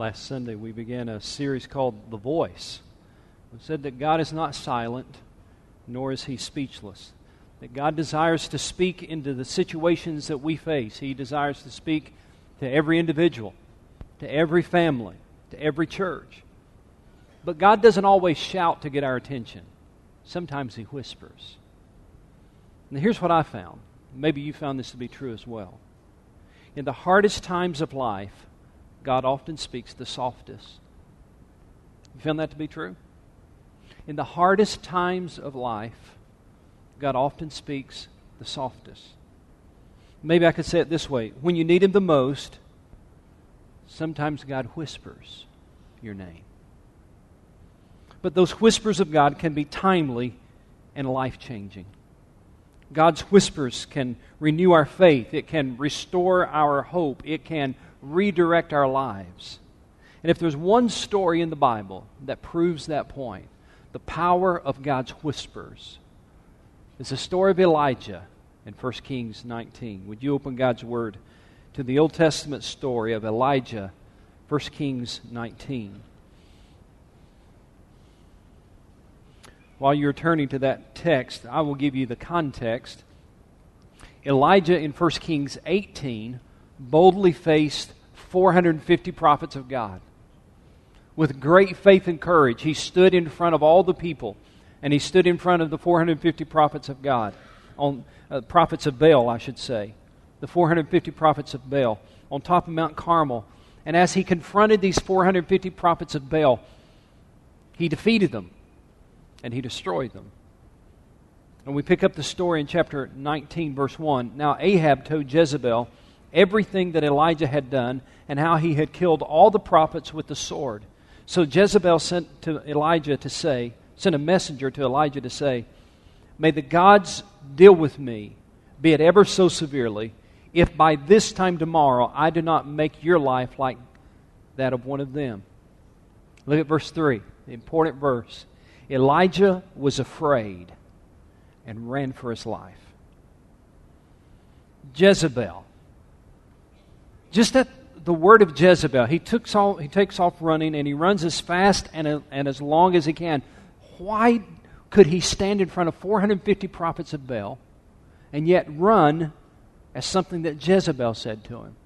Last Sunday we began a series called The Voice. We said that God is not silent, nor is He speechless. That God desires to speak into the situations that we face. He desires to speak to every individual, to every family, to every church. But God doesn't always shout to get our attention. Sometimes He whispers. Now here's what I found. Maybe you found this to be true as well. In the hardest times of life, God often speaks the softest. You found that to be true? In the hardest times of life, God often speaks the softest. Maybe I could say it this way. When you need Him the most, sometimes God whispers your name. But those whispers of God can be timely and life-changing. God's whispers can renew our faith. It can restore our hope. It can redirect our lives. And if there's one story in the Bible that proves that point, the power of God's whispers, it's the story of Elijah in 1 Kings 19. Would you open God's Word to the Old Testament story of Elijah, 1 Kings 19. While you're turning to that text, I will give you the context. Elijah in 1 Kings 18 boldly faced 450 prophets of God. With great faith and courage, he stood in front of all the people, and he stood in front of the 450 prophets of God, prophets of Baal, I should say, the 450 prophets of Baal, on top of Mount Carmel. And as he confronted these 450 prophets of Baal, he defeated them. And he destroyed them. And we pick up the story in chapter 19, verse 1. Now Ahab told Jezebel everything that Elijah had done and how he had killed all the prophets with the sword. So Jezebel sent a messenger to Elijah to say, "May the gods deal with me, be it ever so severely, if by this time tomorrow I do not make your life like that of one of them." Look at verse 3, the important verse. Elijah was afraid and ran for his life. Jezebel. Just at the word of Jezebel, he takes off running, and he runs as fast and as long as he can. Why could he stand in front of 450 prophets of Baal and yet run as something that Jezebel said to him?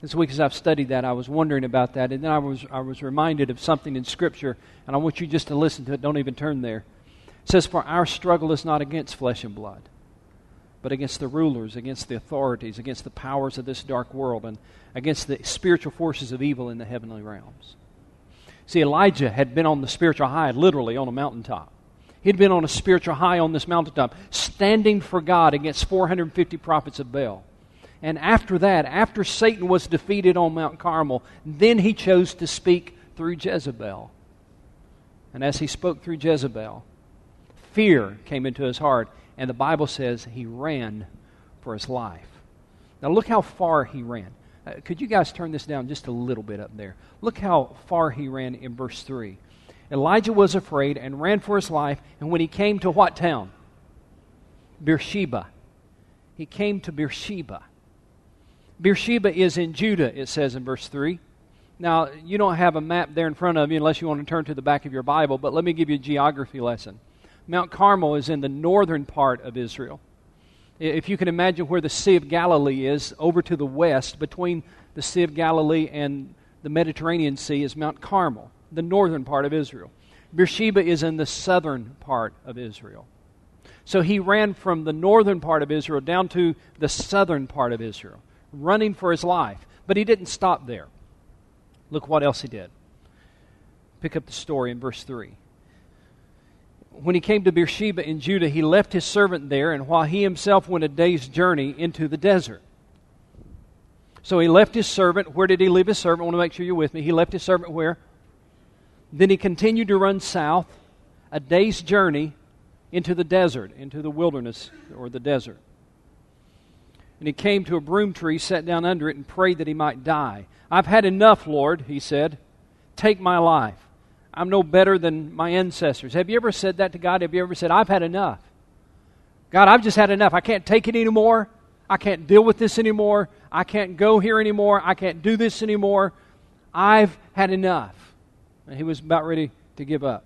This week as I've studied that, I was wondering about that, and then I was reminded of something in Scripture, and I want you just to listen to it. Don't even turn there. It says, "For our struggle is not against flesh and blood, but against the rulers, against the authorities, against the powers of this dark world, and against the spiritual forces of evil in the heavenly realms." See, Elijah had been on the spiritual high, literally on a mountaintop. He'd been on a spiritual high on this mountaintop, standing for God against 450 prophets of Baal. And after that, after Satan was defeated on Mount Carmel, then he chose to speak through Jezebel. And as he spoke through Jezebel, fear came into his heart, and the Bible says he ran for his life. Now look how far he ran. Could you guys turn this down just a little bit up there? Look how far he ran in verse 3. Elijah was afraid and ran for his life, and when he came to what town? Beersheba. He came to Beersheba. Beersheba is in Judah, it says in verse 3. Now, you don't have a map there in front of you unless you want to turn to the back of your Bible, but let me give you a geography lesson. Mount Carmel is in the northern part of Israel. If you can imagine where the Sea of Galilee is, over to the west, between the Sea of Galilee and the Mediterranean Sea is Mount Carmel, the northern part of Israel. Beersheba is in the southern part of Israel. So he ran from the northern part of Israel down to the southern part of Israel, running for his life. But he didn't stop there. Look what else he did. Pick up the story in verse 3. When he came to Beersheba in Judah, he left his servant there, and while he himself went a day's journey into the desert. So he left his servant. Where did he leave his servant? I want to make sure you're with me. He left his servant where? Then he continued to run south, a day's journey into the desert, into the wilderness or the desert. And he came to a broom tree, sat down under it, and prayed that he might die. "I've had enough, Lord," he said. "Take my life. I'm no better than my ancestors." Have you ever said that to God? Have you ever said, "I've had enough. God, I've just had enough. I can't take it anymore. I can't deal with this anymore. I can't go here anymore. I can't do this anymore. I've had enough. And he was about ready to give up.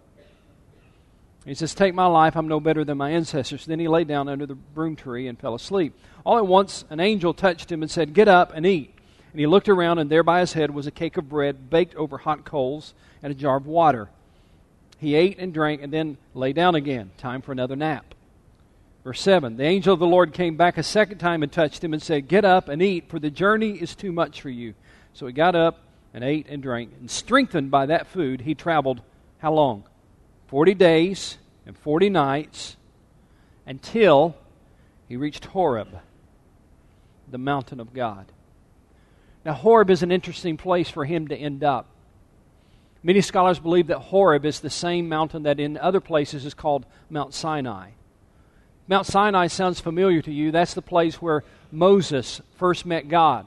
He says, take my life, I'm no better than my ancestors. Then he lay down under the broom tree and fell asleep. All at once, an angel touched him and said, get up and eat. And he looked around, and there by his head was a cake of bread baked over hot coals and a jar of water. He ate and drank and then lay down again. Time for another nap. Verse 7, the angel of the Lord came back a second time and touched him and said, get up and eat, for the journey is too much for you. So he got up and ate and drank. And strengthened by that food, he traveled how long? 40 days and 40 nights until he reached Horeb, the mountain of God. Now, Horeb is an interesting place for him to end up. Many scholars believe that Horeb is the same mountain that in other places is called Mount Sinai. Mount Sinai sounds familiar to you. That's the place where Moses first met God,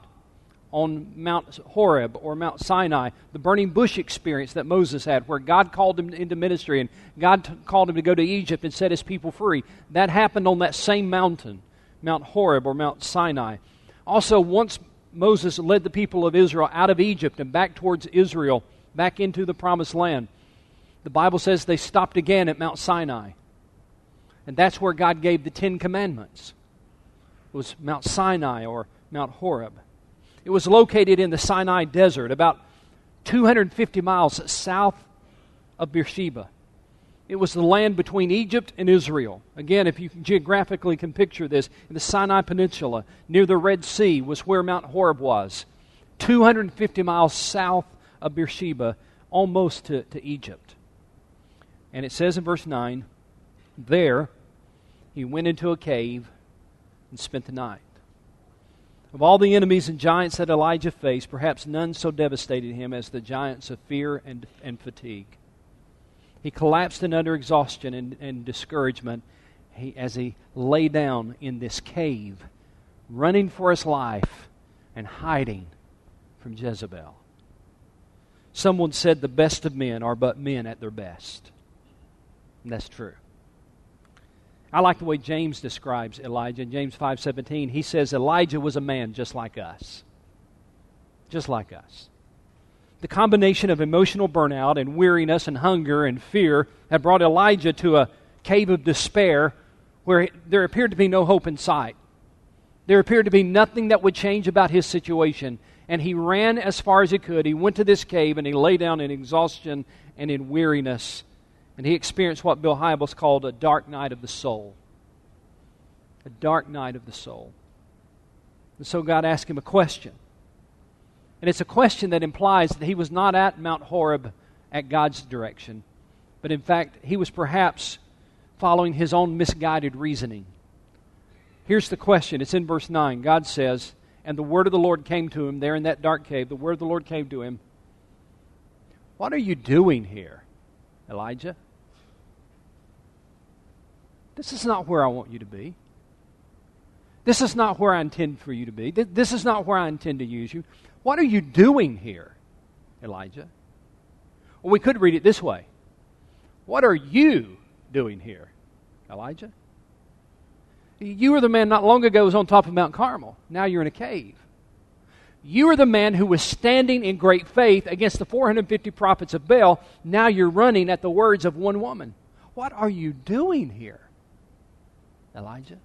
on Mount Horeb or Mount Sinai, the burning bush experience that Moses had, where God called him into ministry and God called him to go to Egypt and set his people free. That happened on that same mountain, Mount Horeb or Mount Sinai. Also, once Moses led the people of Israel out of Egypt and back towards Israel, back into the promised land, the Bible says they stopped again at Mount Sinai. And that's where God gave the 10 Commandments. It was Mount Sinai or Mount Horeb. It was located in the Sinai Desert, about 250 miles south of Beersheba. It was the land between Egypt and Israel. Again, if you geographically can picture this, in the Sinai Peninsula, near the Red Sea, was where Mount Horeb was. 250 miles south of Beersheba, almost to Egypt. And it says in verse 9, there he went into a cave and spent the night. Of all the enemies and giants that Elijah faced, perhaps none so devastated him as the giants of fear and fatigue. He collapsed in utter exhaustion and discouragement as he lay down in this cave, running for his life and hiding from Jezebel. Someone said the best of men are but men at their best. And that's true. I like the way James describes Elijah. In James 5:17, he says Elijah was a man just like us. Just like us. The combination of emotional burnout and weariness and hunger and fear had brought Elijah to a cave of despair where there appeared to be no hope in sight. There appeared to be nothing that would change about his situation. And he ran as far as he could. He went to this cave and he lay down in exhaustion and in weariness. And he experienced what Bill Hybels called a dark night of the soul. A dark night of the soul. And so God asked him a question. And it's a question that implies that he was not at Mount Horeb at God's direction. But in fact, he was perhaps following his own misguided reasoning. Here's the question. It's in verse 9. God says, and the word of the Lord came to him there in that dark cave. The word of the Lord came to him. What are you doing here, Elijah? This is not where I want you to be. This is not where I intend for you to be. This is not where I intend to use you. What are you doing here, Elijah? Well, we could read it this way. What are you doing here, Elijah? You were the man not long ago who was on top of Mount Carmel. Now you're in a cave. You are the man who was standing in great faith against the 450 prophets of Baal. Now you're running at the words of one woman. What are you doing here, Elijah?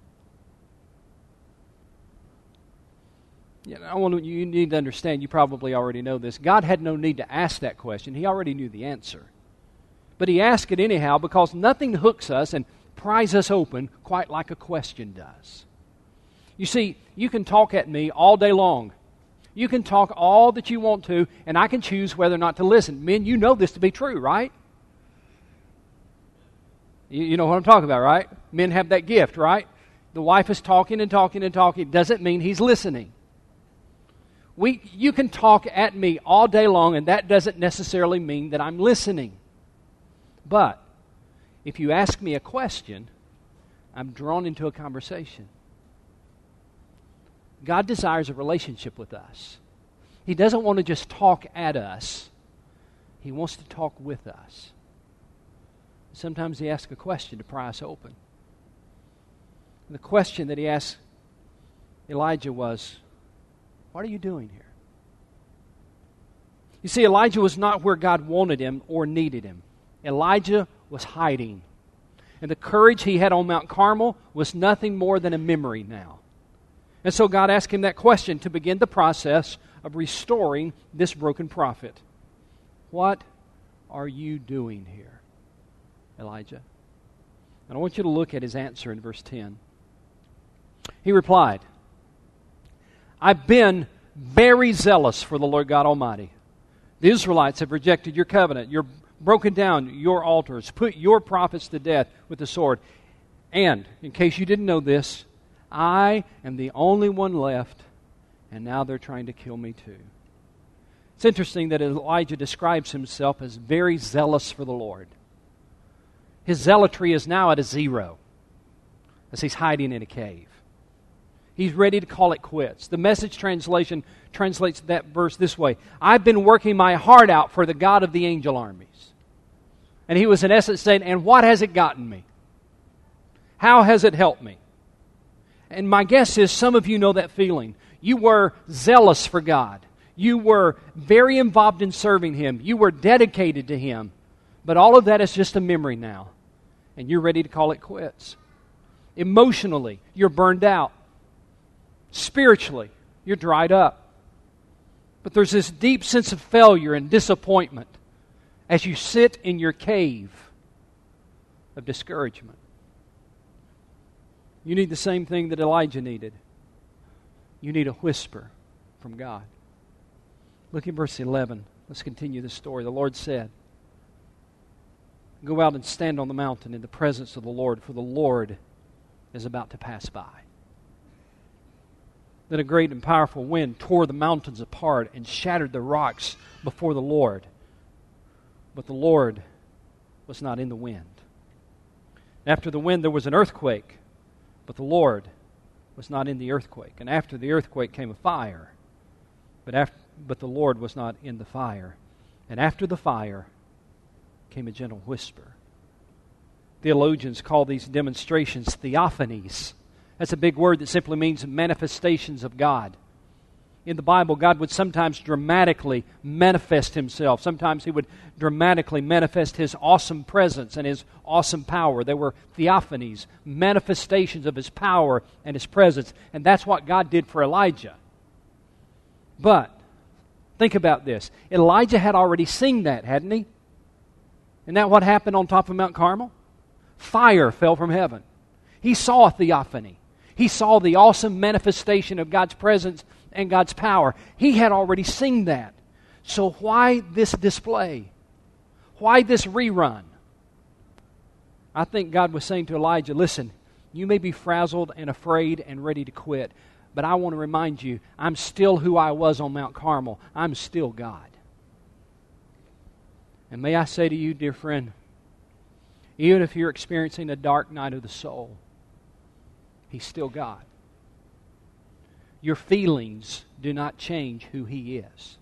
Yeah, you need to understand, you probably already know this. God had no need to ask that question. He already knew the answer. But he asked it anyhow because nothing hooks us and pries us open quite like a question does. You see, you can talk at me all day long. You can talk all that you want to, and I can choose whether or not to listen. Men, you know this to be true, right? You know what I'm talking about, right? Men have that gift, right? The wife is talking and talking and talking. It doesn't mean he's listening. You can talk at me all day long, and that doesn't necessarily mean that I'm listening. But if you ask me a question, I'm drawn into a conversation. God desires a relationship with us. He doesn't want to just talk at us. He wants to talk with us. Sometimes he asks a question to pry us open. And the question that he asked Elijah was, what are you doing here? You see, Elijah was not where God wanted him or needed him. Elijah was hiding. And the courage he had on Mount Carmel was nothing more than a memory now. And so God asked him that question to begin the process of restoring this broken prophet. What are you doing here, Elijah? And I want you to look at his answer in verse 10. He replied, I've been very zealous for the Lord God Almighty. The Israelites have rejected your covenant, your broken down your altars, put your prophets to death with the sword. And, in case you didn't know this, I am the only one left, and now they're trying to kill me too. It's interesting that Elijah describes himself as very zealous for the Lord. His zealotry is now at a zero, as he's hiding in a cave. He's ready to call it quits. The Message translation translates that verse this way. I've been working my heart out for the God of the angel armies. And he was in essence saying, and what has it gotten me? How has it helped me? And my guess is some of you know that feeling. You were zealous for God. You were very involved in serving Him. You were dedicated to Him. But all of that is just a memory now. And you're ready to call it quits. Emotionally, you're burned out. Spiritually, you're dried up. But there's this deep sense of failure and disappointment as you sit in your cave of discouragement. You need the same thing that Elijah needed. You need a whisper from God. Look at verse 11. Let's continue the story. The Lord said, go out and stand on the mountain in the presence of the Lord, for the Lord is about to pass by. Then a great and powerful wind tore the mountains apart and shattered the rocks before the Lord. But the Lord was not in the wind. After the wind, there was an earthquake, but the Lord was not in the earthquake. And after the earthquake came a fire, but the Lord was not in the fire. And after the fire came a gentle whisper. Theologians call these demonstrations theophanies. That's a big word that simply means manifestations of God. In the Bible, God would sometimes dramatically manifest Himself. Sometimes He would dramatically manifest His awesome presence and His awesome power. They were theophanies, manifestations of His power and His presence. And that's what God did for Elijah. But, think about this. Elijah had already seen that, hadn't he? Isn't that what happened on top of Mount Carmel? Fire fell from heaven. He saw a theophany. He saw the awesome manifestation of God's presence and God's power. He had already seen that. So why this display? Why this rerun? I think God was saying to Elijah, listen, you may be frazzled and afraid and ready to quit, but I want to remind you, I'm still who I was on Mount Carmel. I'm still God. And may I say to you, dear friend, even if you're experiencing a dark night of the soul, He's still God. Your feelings do not change who He is.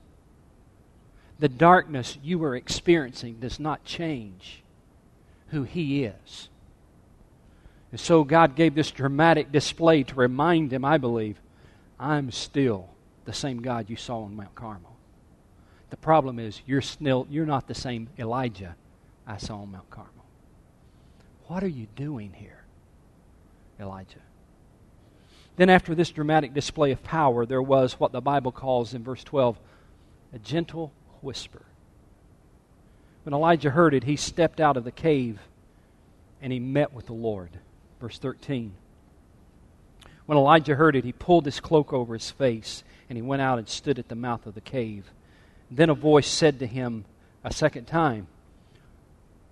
The darkness you are experiencing does not change who He is. And so God gave this dramatic display to remind him, I believe, I'm still the same God you saw on Mount Carmel. The problem is you're not the same Elijah I saw on Mount Carmel. What are you doing here, Elijah? Then after this dramatic display of power, there was what the Bible calls in verse 12, a gentle whisper. When Elijah heard it, he stepped out of the cave and he met with the Lord. Verse 13. When Elijah heard it, he pulled his cloak over his face and he went out and stood at the mouth of the cave. Then a voice said to him a second time,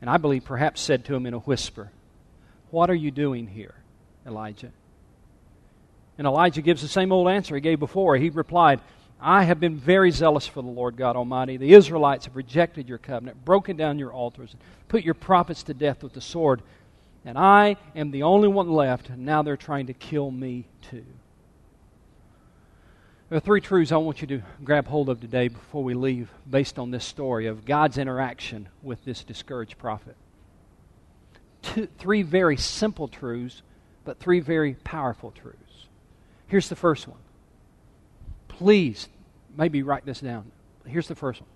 and I believe perhaps said to him in a whisper, what are you doing here, Elijah? And Elijah gives the same old answer he gave before. He replied, I have been very zealous for the Lord God Almighty. The Israelites have rejected your covenant, broken down your altars, put your prophets to death with the sword. And I am the only one left, and now they're trying to kill me too. There are three truths I want you to grab hold of today before we leave based on this story of God's interaction with this discouraged prophet. Three very simple truths, but three very powerful truths. Here's the first one. Please, maybe write this down. Here's the first one.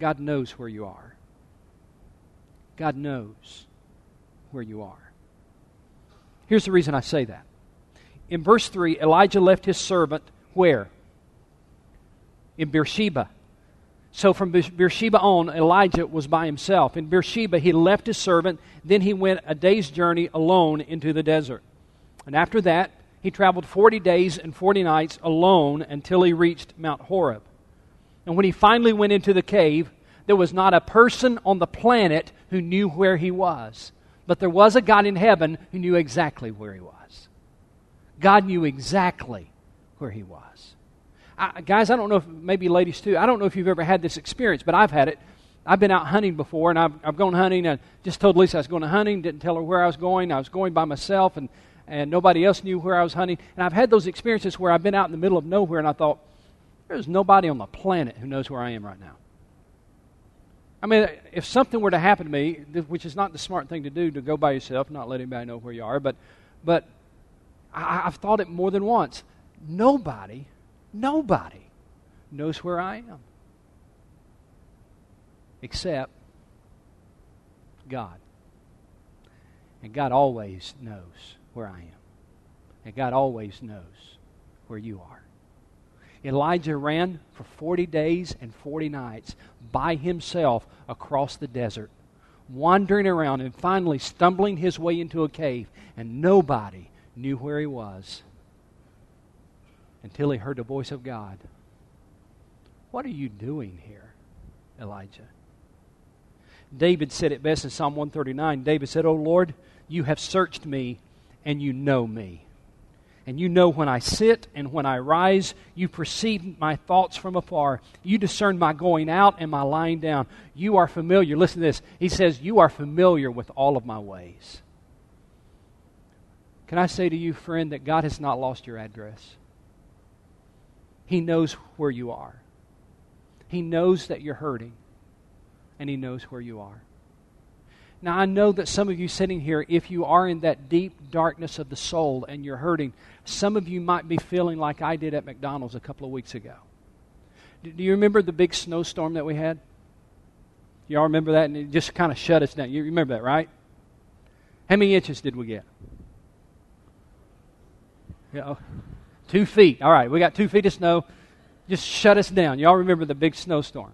God knows where you are. God knows where you are. Here's the reason I say that. In verse 3, Elijah left his servant where? In Beersheba. So from Beersheba on, Elijah was by himself. In Beersheba, he left his servant. Then he went a day's journey alone into the desert. And after that, he traveled 40 days and 40 nights alone until he reached Mount Horeb. And when he finally went into the cave, there was not a person on the planet who knew where he was. But there was a God in heaven who knew exactly where he was. God knew exactly where he was. Guys, I don't know if, maybe ladies too, I don't know if you've ever had this experience, but I've had it. I've been out hunting before, and I've gone hunting. I just told Lisa I was going hunting, didn't tell her where I was going. I was going by myself, and nobody else knew where I was hunting. And I've had those experiences where I've been out in the middle of nowhere, and I thought, there's nobody on the planet who knows where I am right now. I mean, if something were to happen to me, which is not the smart thing to do, to go by yourself, not let anybody know where you are, but I've thought it more than once. Nobody knows where I am except God. And God always knows where I am. And God always knows where you are. Elijah ran for 40 days and 40 nights by himself across the desert, wandering around and finally stumbling his way into a cave, and nobody knew where he was until he heard the voice of God. What are you doing here, Elijah? David said it best in Psalm 139. David said, "O Lord, you have searched me and you know me. And you know when I sit and when I rise, you perceive my thoughts from afar. You discern my going out and my lying down. You are familiar." Listen to this. He says, "You are familiar with all of my ways." Can I say to you, friend, that God has not lost your address? He knows where you are. He knows that you're hurting. And He knows where you are. Now, I know that some of you sitting here, if you are in that deep darkness of the soul and you're hurting, some of you might be feeling like I did at McDonald's a couple of weeks ago. Do you remember the big snowstorm that we had? You all remember that? And it just kind of shut us down. You remember that, right? How many inches did we get? You know, 2 feet. All right, we got 2 feet of snow. Just shut us down. You all remember the big snowstorm.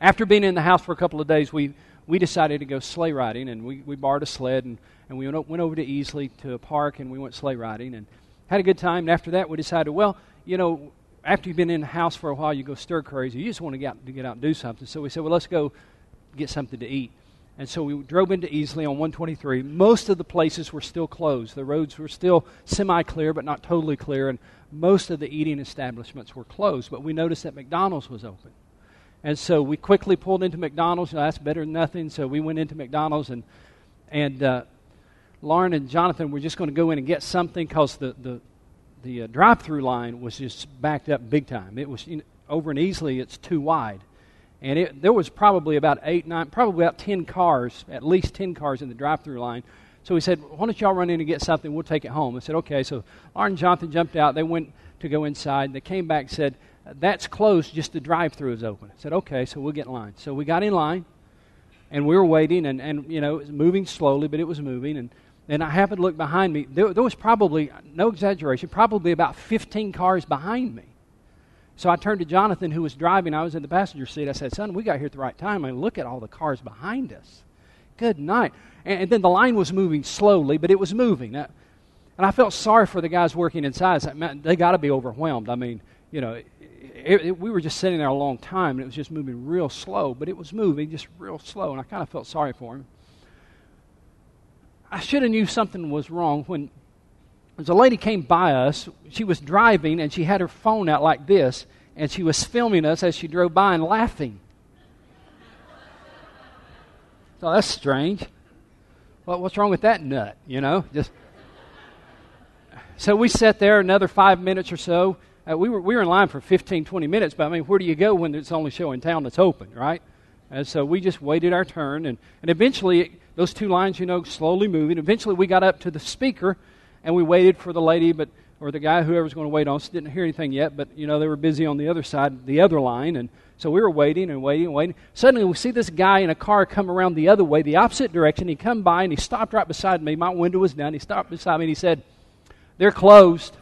After being in the house for a couple of days, we decided to go sleigh riding, and we borrowed a sled, and we went over to Easley to a park, and we went sleigh riding and had a good time. And after that, we decided, well, you know, after you've been in the house for a while, you go stir crazy. You just want to get out and do something. So we said, well, let's go get something to eat. And so we drove into Easley on 123. Most of the places were still closed. The roads were still semi-clear but not totally clear, and most of the eating establishments were closed. But we noticed that McDonald's was open. And so we quickly pulled into McDonald's. You know, that's better than nothing. So we went into McDonald's, and Lauren and Jonathan were just going to go in and get something because the drive-through line was just backed up big time. It was over in Easley. It's too wide, and there was probably about 10 cars, at least 10 cars in the drive-through line. So we said, why don't y'all run in and get something? We'll take it home. I said, okay. So Lauren and Jonathan jumped out. They went to go inside. They came back and said, that's closed, just the drive-thru is open. I said, okay, so we'll get in line. So we got in line, and we were waiting, and you know, it was moving slowly, but it was moving. And I happened to look behind me. There was probably, no exaggeration, probably about 15 cars behind me. So I turned to Jonathan, who was driving. I was in the passenger seat. I said, son, we got here at the right time. I mean, look at all the cars behind us. Good night. And then the line was moving slowly, but it was moving. Now, and I felt sorry for the guys working inside. They got to be overwhelmed. I mean, you know, we were just sitting there a long time, and it was just moving real slow, but it was moving just real slow, and I kind of felt sorry for him. I should have knew something was wrong when a lady came by us. She was driving, and she had her phone out like this, and she was filming us as she drove by and laughing. So that's strange. Well, what's wrong with that nut, you know? Just so we sat there another 5 minutes or so. We were in line for 15, 20 minutes, but I mean, where do you go when it's the only show in town that's open, right? And so we just waited our turn, and eventually, those two lines, you know, slowly moving. Eventually, we got up to the speaker, and we waited for the lady, or the guy, whoever's going to wait on us, didn't hear anything yet, but, you know, they were busy on the other side, the other line, and So we were waiting and waiting and waiting. Suddenly we see this guy in a car come around the other way, the opposite direction. He come by and he stopped right beside me. My window was down. He stopped beside me and he said, "They're closed."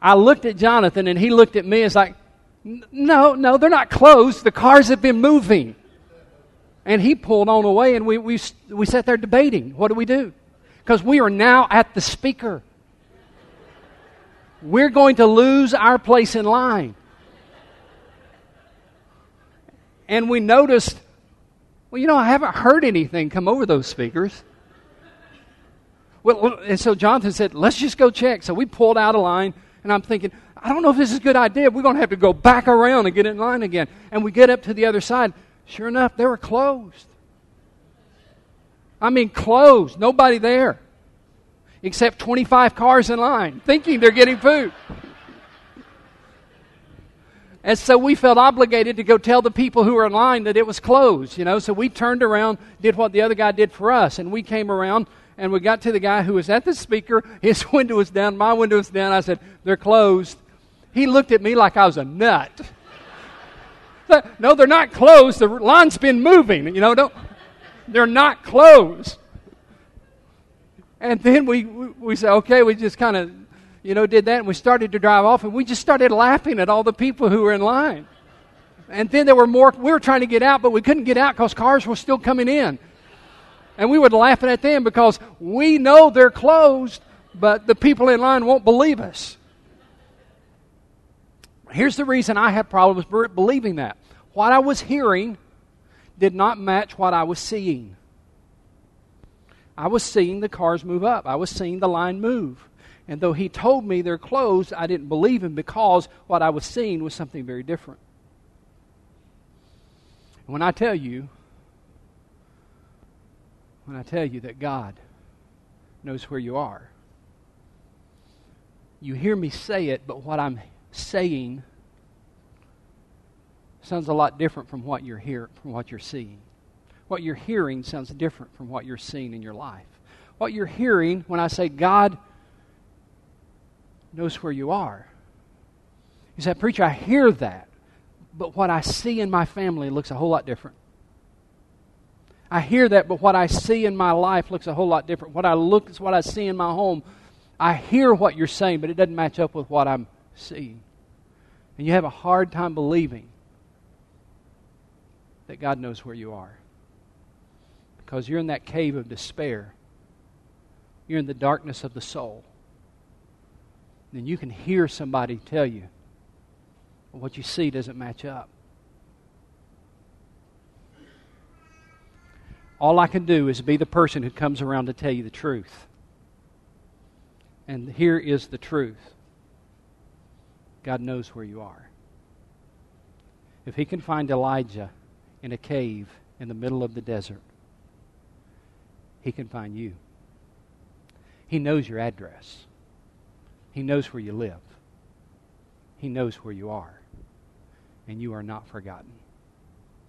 I looked at Jonathan and he looked at me and it's like, no, they're not closed. The cars have been moving. And he pulled on away and we sat there debating. What do we do? Because we are now at the speaker. We're going to lose our place in line. And we noticed, well, you know, I haven't heard anything come over those speakers. Well, and so Jonathan said, let's just go check. So we pulled out a line, and I'm thinking, I don't know if this is a good idea. We're going to have to go back around and get in line again. And we get up to the other side. Sure enough, they were closed. I mean, closed. Nobody there. Except 25 cars in line, thinking they're getting food. And so we felt obligated to go tell the people who were in line that it was closed, you know. So we turned around, did what the other guy did for us, and we came around, and we got to the guy who was at the speaker. His window was down, my window was down. I said, "They're closed." He looked at me like I was a nut. No, they're not closed. The line's been moving, you know. They're not closed. And then we said, okay, we just kind of, you know, did that. And we started to drive off. And we just started laughing at all the people who were in line. And then there were more. We were trying to get out, but we couldn't get out because cars were still coming in. And we were laughing at them because we know they're closed, but the people in line won't believe us. Here's the reason I had problems believing that. What I was hearing did not match what I was seeing. I was seeing the cars move up. I was seeing the line move. And though he told me they're closed, I didn't believe him because what I was seeing was something very different. And when I tell you that God knows where you are, you hear me say it, but what I'm saying sounds a lot different from what you're hearing, from what you're seeing. What you're hearing sounds different from what you're seeing in your life. What you're hearing when I say God knows where you are. You say, "Preacher, I hear that, but what I see in my family looks a whole lot different. I hear that, but what I see in my life looks a whole lot different. What I see in my home." I hear what you're saying, but it doesn't match up with what I'm seeing. And you have a hard time believing that God knows where you are. Because you're in that cave of despair. You're in the darkness of the soul. Then you can hear somebody tell you, well, what you see doesn't match up. All I can do is be the person who comes around to tell you the truth. And here is the truth. God knows where you are. If he can find Elijah in a cave in the middle of the desert, he can find you. He knows your address. He knows where you live. He knows where you are. And you are not forgotten.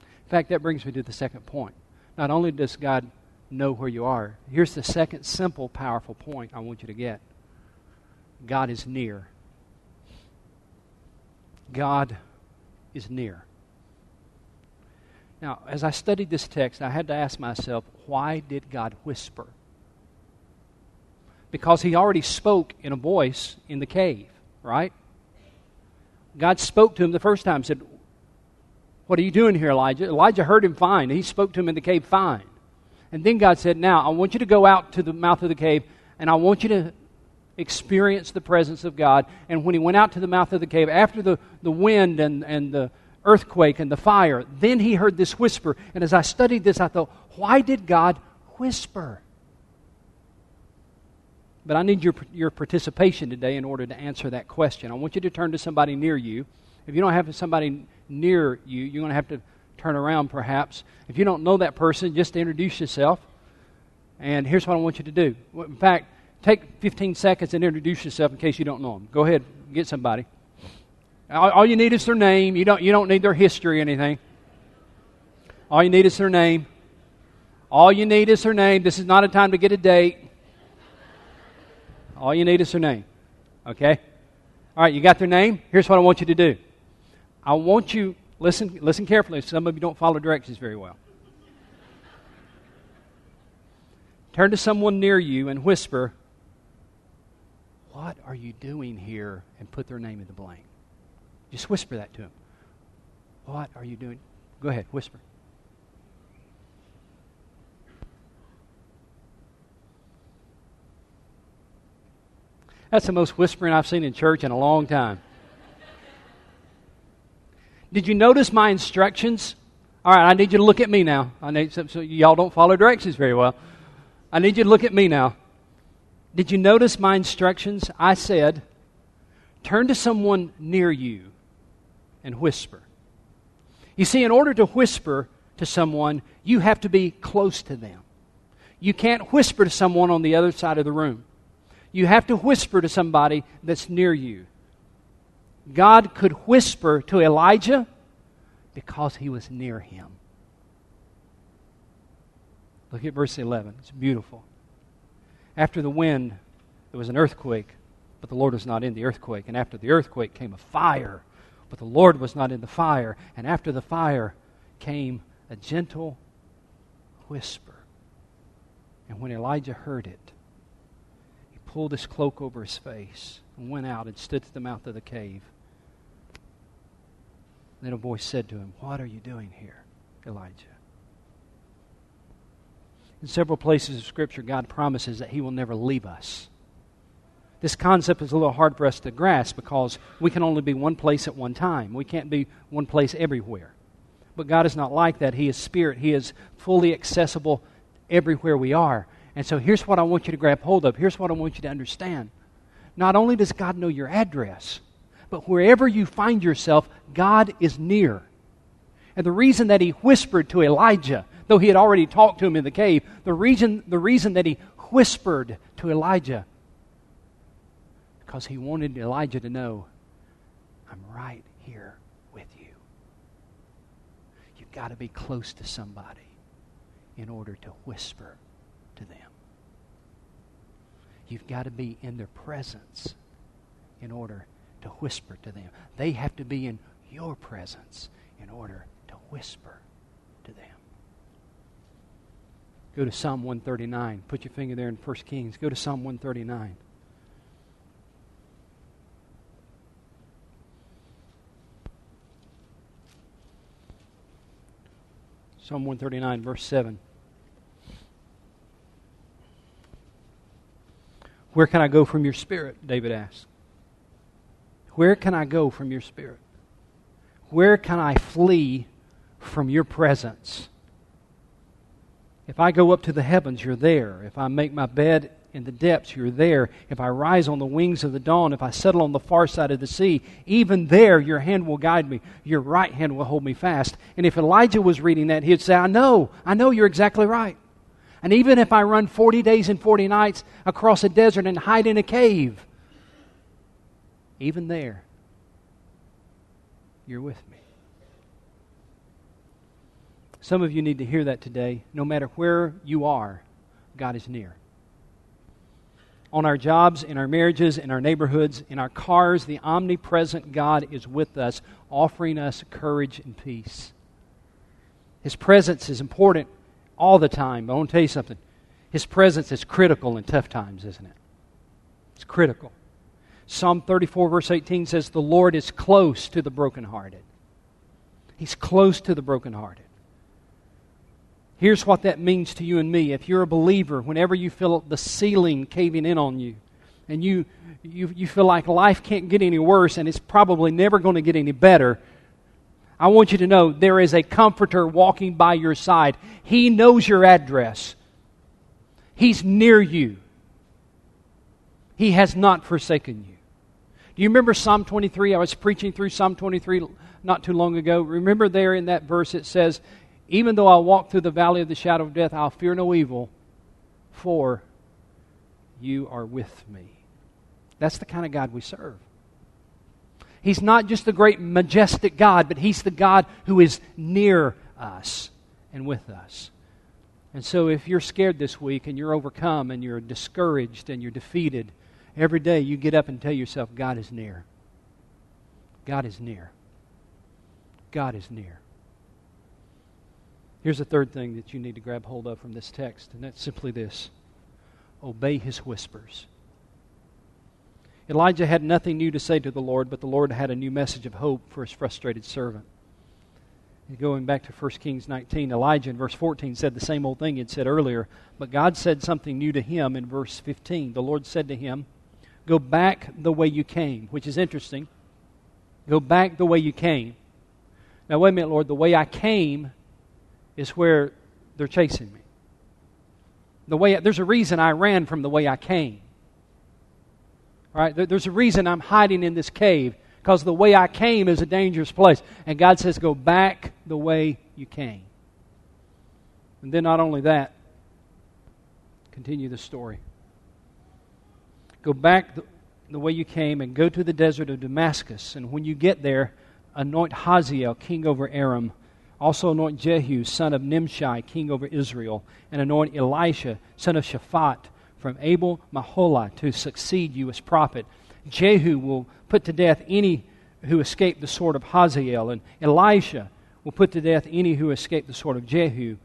In fact, that brings me to the second point. Not only does God know where you are, here's the second simple, powerful point I want you to get. God is near. God is near. Now, as I studied this text, I had to ask myself, why did God whisper? Because he already spoke in a voice in the cave, right? God spoke to him the first time, said, "What are you doing here, Elijah?" Elijah heard him fine. He spoke to him in the cave fine. And then God said, "Now, I want you to go out to the mouth of the cave, and I want you to experience the presence of God." And when he went out to the mouth of the cave, after the wind and the earthquake and the fire, then he heard this whisper. And as I studied this, I thought, why did God whisper? But I need your participation today in order to answer that question. I want you to turn to somebody near you. If you don't have somebody near you, you're going to have to turn around perhaps. If you don't know that person, just introduce yourself. And here's what I want you to do. In fact, take 15 seconds and introduce yourself in case you don't know them. Go ahead, get somebody. All you need is their name. You don't need their history or anything. All you need is their name. All you need is their name. This is not a time to get a date. All you need is their name. Okay? All right, you got their name? Here's what I want you to do. I want you, listen carefully. Some of you don't follow directions very well. Turn to someone near you and whisper, "What are you doing here?" and put their name in the blank. Just whisper that to them. "What are you doing?" Go ahead, whisper. That's the most whispering I've seen in church in a long time. Did you notice my instructions? All right, I need you to look at me now. So y'all don't follow directions very well. I need you to look at me now. Did you notice my instructions? I said, turn to someone near you and whisper. You see, in order to whisper to someone, you have to be close to them. You can't whisper to someone on the other side of the room. You have to whisper to somebody that's near you. God could whisper to Elijah because he was near him. Look at verse 11. It's beautiful. After the wind, there was an earthquake, but the Lord was not in the earthquake. And after the earthquake came a fire, but the Lord was not in the fire. And after the fire came a gentle whisper. And when Elijah heard it, he pulled his cloak over his face and went out and stood at the mouth of the cave. Then a voice said to him, "What are you doing here, Elijah?" In several places of Scripture, God promises that He will never leave us. This concept is a little hard for us to grasp because we can only be one place at one time. We can't be one place everywhere. But God is not like that. He is Spirit. He is fully accessible everywhere we are. And so here's what I want you to grab hold of. Here's what I want you to understand. Not only does God know your address, but wherever you find yourself, God is near. And the reason that He whispered to Elijah, though he had already talked to him in the cave, the reason that he whispered to Elijah, because he wanted Elijah to know, "I'm right here with you." You've got to be close to somebody in order to whisper to them. You've got to be in their presence in order to whisper to them. They have to be in your presence in order to whisper to them. Go to Psalm 139. Put your finger there in 1 Kings. Go to Psalm 139. Psalm 139, verse 7. "Where can I go from your spirit?" David asked. Where can I go from your spirit? Where can I flee from your presence? If I go up to the heavens, you're there. If I make my bed in the depths, you're there. If I rise on the wings of the dawn, if I settle on the far side of the sea, even there your hand will guide me. Your right hand will hold me fast. And if Elijah was reading that, he'd say, I know you're exactly right. And even if I run 40 days and 40 nights across a desert and hide in a cave, even there, you're with me. Some of you need to hear that today. No matter where you are, God is near. On our jobs, in our marriages, in our neighborhoods, in our cars, the omnipresent God is with us, offering us courage and peace. His presence is important all the time, but I want to tell you something. His presence is critical in tough times, isn't it? It's critical. Psalm 34, verse 18 says, "The Lord is close to the brokenhearted." He's close to the brokenhearted. Here's what that means to you and me. If you're a believer, whenever you feel the ceiling caving in on you, and you feel like life can't get any worse and it's probably never going to get any better, I want you to know there is a comforter walking by your side. He knows your address. He's near you. He has not forsaken you. Do you remember Psalm 23? I was preaching through Psalm 23 not too long ago. Remember there in that verse it says, "Even though I walk through the valley of the shadow of death, I'll fear no evil, for you are with me." That's the kind of God we serve. He's not just the great, majestic God, but He's the God who is near us and with us. And so if you're scared this week and you're overcome and you're discouraged and you're defeated, every day you get up and tell yourself, God is near. God is near. God is near. Here's the third thing that you need to grab hold of from this text, and that's simply this. Obey his whispers. Elijah had nothing new to say to the Lord, but the Lord had a new message of hope for his frustrated servant. And going back to 1 Kings 19, Elijah in verse 14 said the same old thing he had said earlier, but God said something new to him in verse 15. The Lord said to him, go back the way you came, which is interesting. Go back the way you came. Now wait a minute, Lord, the way I came is where they're chasing me. There's a reason I ran from the way I came. All right, there's a reason I'm hiding in this cave, because the way I came is a dangerous place. And God says, go back the way you came. And then not only that, continue the story. Go back the way you came and go to the desert of Damascus. And when you get there, anoint Hazael, king over Aram. Also anoint Jehu, son of Nimshi, king over Israel. And anoint Elisha, son of Shaphat, from Abel-Maholah, to succeed you as prophet. Jehu will put to death any who escape the sword of Hazael, and Elisha will put to death any who escape the sword of Jehu.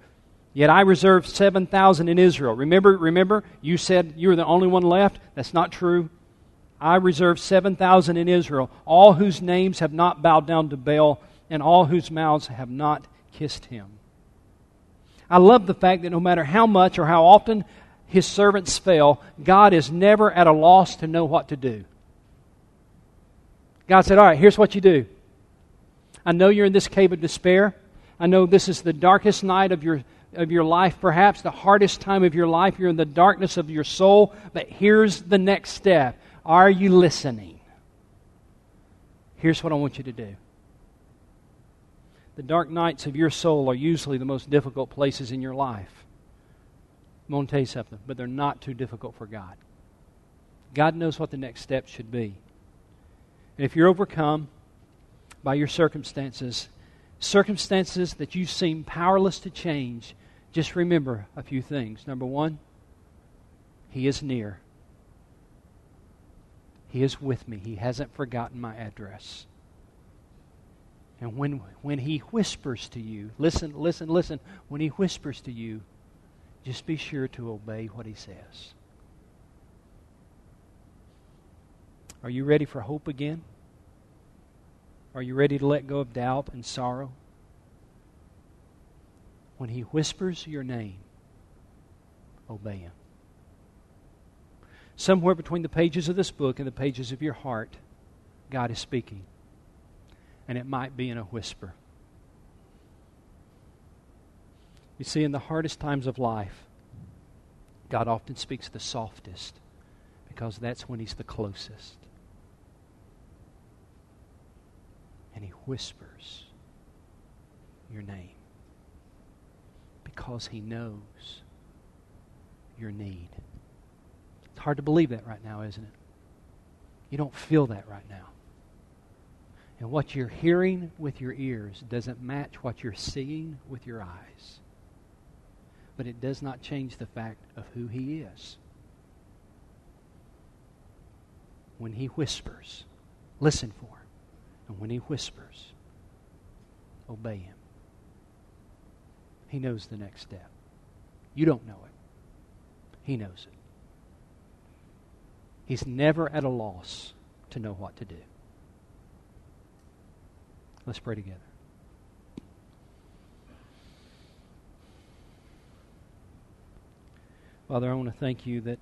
Yet I reserve 7,000 in Israel. Remember, you said you were the only one left. That's not true. I reserve 7,000 in Israel, all whose names have not bowed down to Baal, and all whose mouths have not kissed him. I love the fact that no matter how much or how often his servants fail, God is never at a loss to know what to do. God said, all right, here's what you do. I know you're in this cave of despair. I know this is the darkest night of your life, perhaps the hardest time of your life. You're in the darkness of your soul, but here's the next step. Are you listening? Here's what I want you to do. The dark nights of your soul are usually the most difficult places in your life. I'm going to tell you something, but they're not too difficult for God. God knows what the next step should be. And if you're overcome by your circumstances that you seem powerless to change, just remember a few things. Number one, He is near. He is with me. He hasn't forgotten my address. And when He whispers to you, listen, when He whispers to you, just be sure to obey what He says. Are you ready for hope again? Are you ready to let go of doubt and sorrow? When He whispers your name, obey Him. Somewhere between the pages of this book and the pages of your heart, God is speaking. And it might be in a whisper. You see, in the hardest times of life, God often speaks the softest, because that's when He's the closest. And He whispers your name because He knows your need. It's hard to believe that right now, isn't it? You don't feel that right now. And what you're hearing with your ears doesn't match what you're seeing with your eyes. But it does not change the fact of who He is. When He whispers, listen for Him. And when He whispers, obey Him. He knows the next step. You don't know it. He knows it. He's never at a loss to know what to do. Let's pray together. Father, I want to thank You that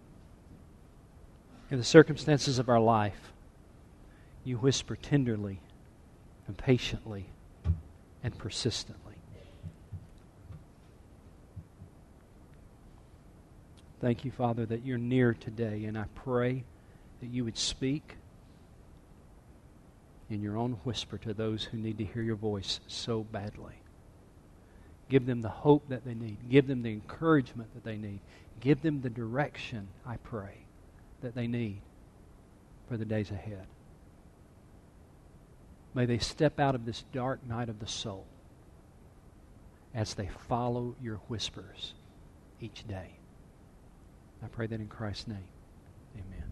in the circumstances of our life, You whisper tenderly and patiently and persistently. Thank You, Father, that You're near today, and I pray that You would speak in Your own whisper to those who need to hear Your voice so badly. Give them the hope that they need. Give them the encouragement that they need. Give them the direction, I pray, that they need for the days ahead. May they step out of this dark night of the soul as they follow Your whispers each day. I pray that in Christ's name. Amen.